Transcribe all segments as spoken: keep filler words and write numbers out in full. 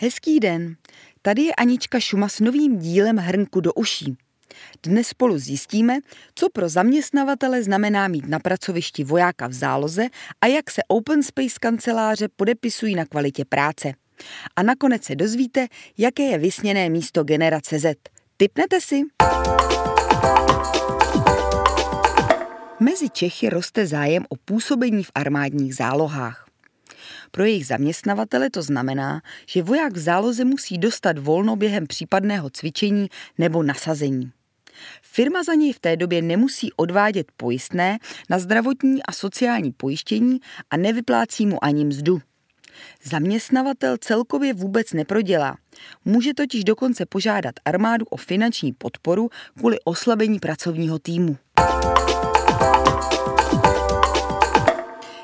Hezký den, tady je Anička Šuma s novým dílem Hrnku do uší. Dnes spolu zjistíme, co pro zaměstnavatele znamená mít na pracovišti vojáka v záloze a jak se Open Space kanceláře podepisují na kvalitě práce. A nakonec se dozvíte, jaké je vysněné místo generace Z. Tipnete si? Mezi Čechy roste zájem o působení v armádních zálohách. Pro jejich zaměstnavatele to znamená, že voják v záloze musí dostat volno během případného cvičení nebo nasazení. Firma za něj v té době nemusí odvádět pojistné na zdravotní a sociální pojištění a nevyplácí mu ani mzdu. Zaměstnavatel celkově vůbec neprodělá. Může totiž dokonce požádat armádu o finanční podporu kvůli oslabení pracovního týmu.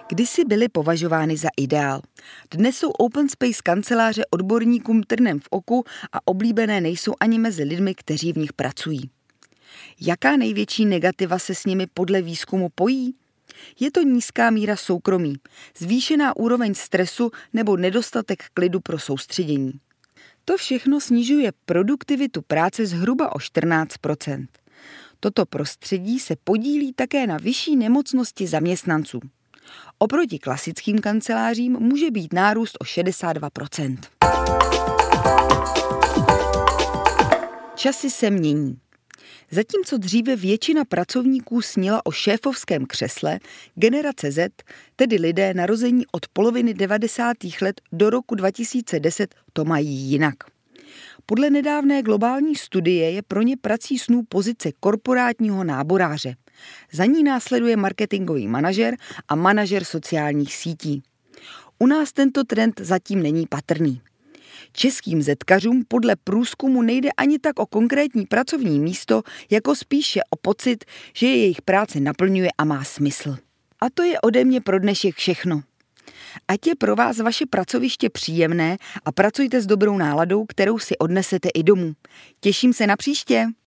Kdysi byly považovány za ideál. Dnes jsou Open Space kanceláře odborníkům trnem v oku a oblíbené nejsou ani mezi lidmi, kteří v nich pracují. Jaká největší negativa se s nimi podle výzkumu pojí? Je to nízká míra soukromí, zvýšená úroveň stresu nebo nedostatek klidu pro soustředění. To všechno snižuje produktivitu práce zhruba o čtrnáct procent. Toto prostředí se podílí také na vyšší nemocnosti zaměstnanců. Oproti klasickým kancelářím může být nárůst o šedesát dva procent. Časy se mění. Zatímco dříve většina pracovníků snila o šéfovském křesle, generace Z, tedy lidé narození od poloviny devadesátých let do roku dva tisíce deset, to mají jinak. Podle nedávné globální studie je pro ně prací snů pozice korporátního náboráře. Za ní následuje marketingový manažer a manažer sociálních sítí. U nás tento trend zatím není patrný. Českým zetkařům podle průzkumu nejde ani tak o konkrétní pracovní místo, jako spíše o pocit, že jejich práce naplňuje a má smysl. A to je ode mě pro dnešek všechno. Ať je pro vás vaše pracoviště příjemné a pracujte s dobrou náladou, kterou si odnesete i domů. Těším se na příště.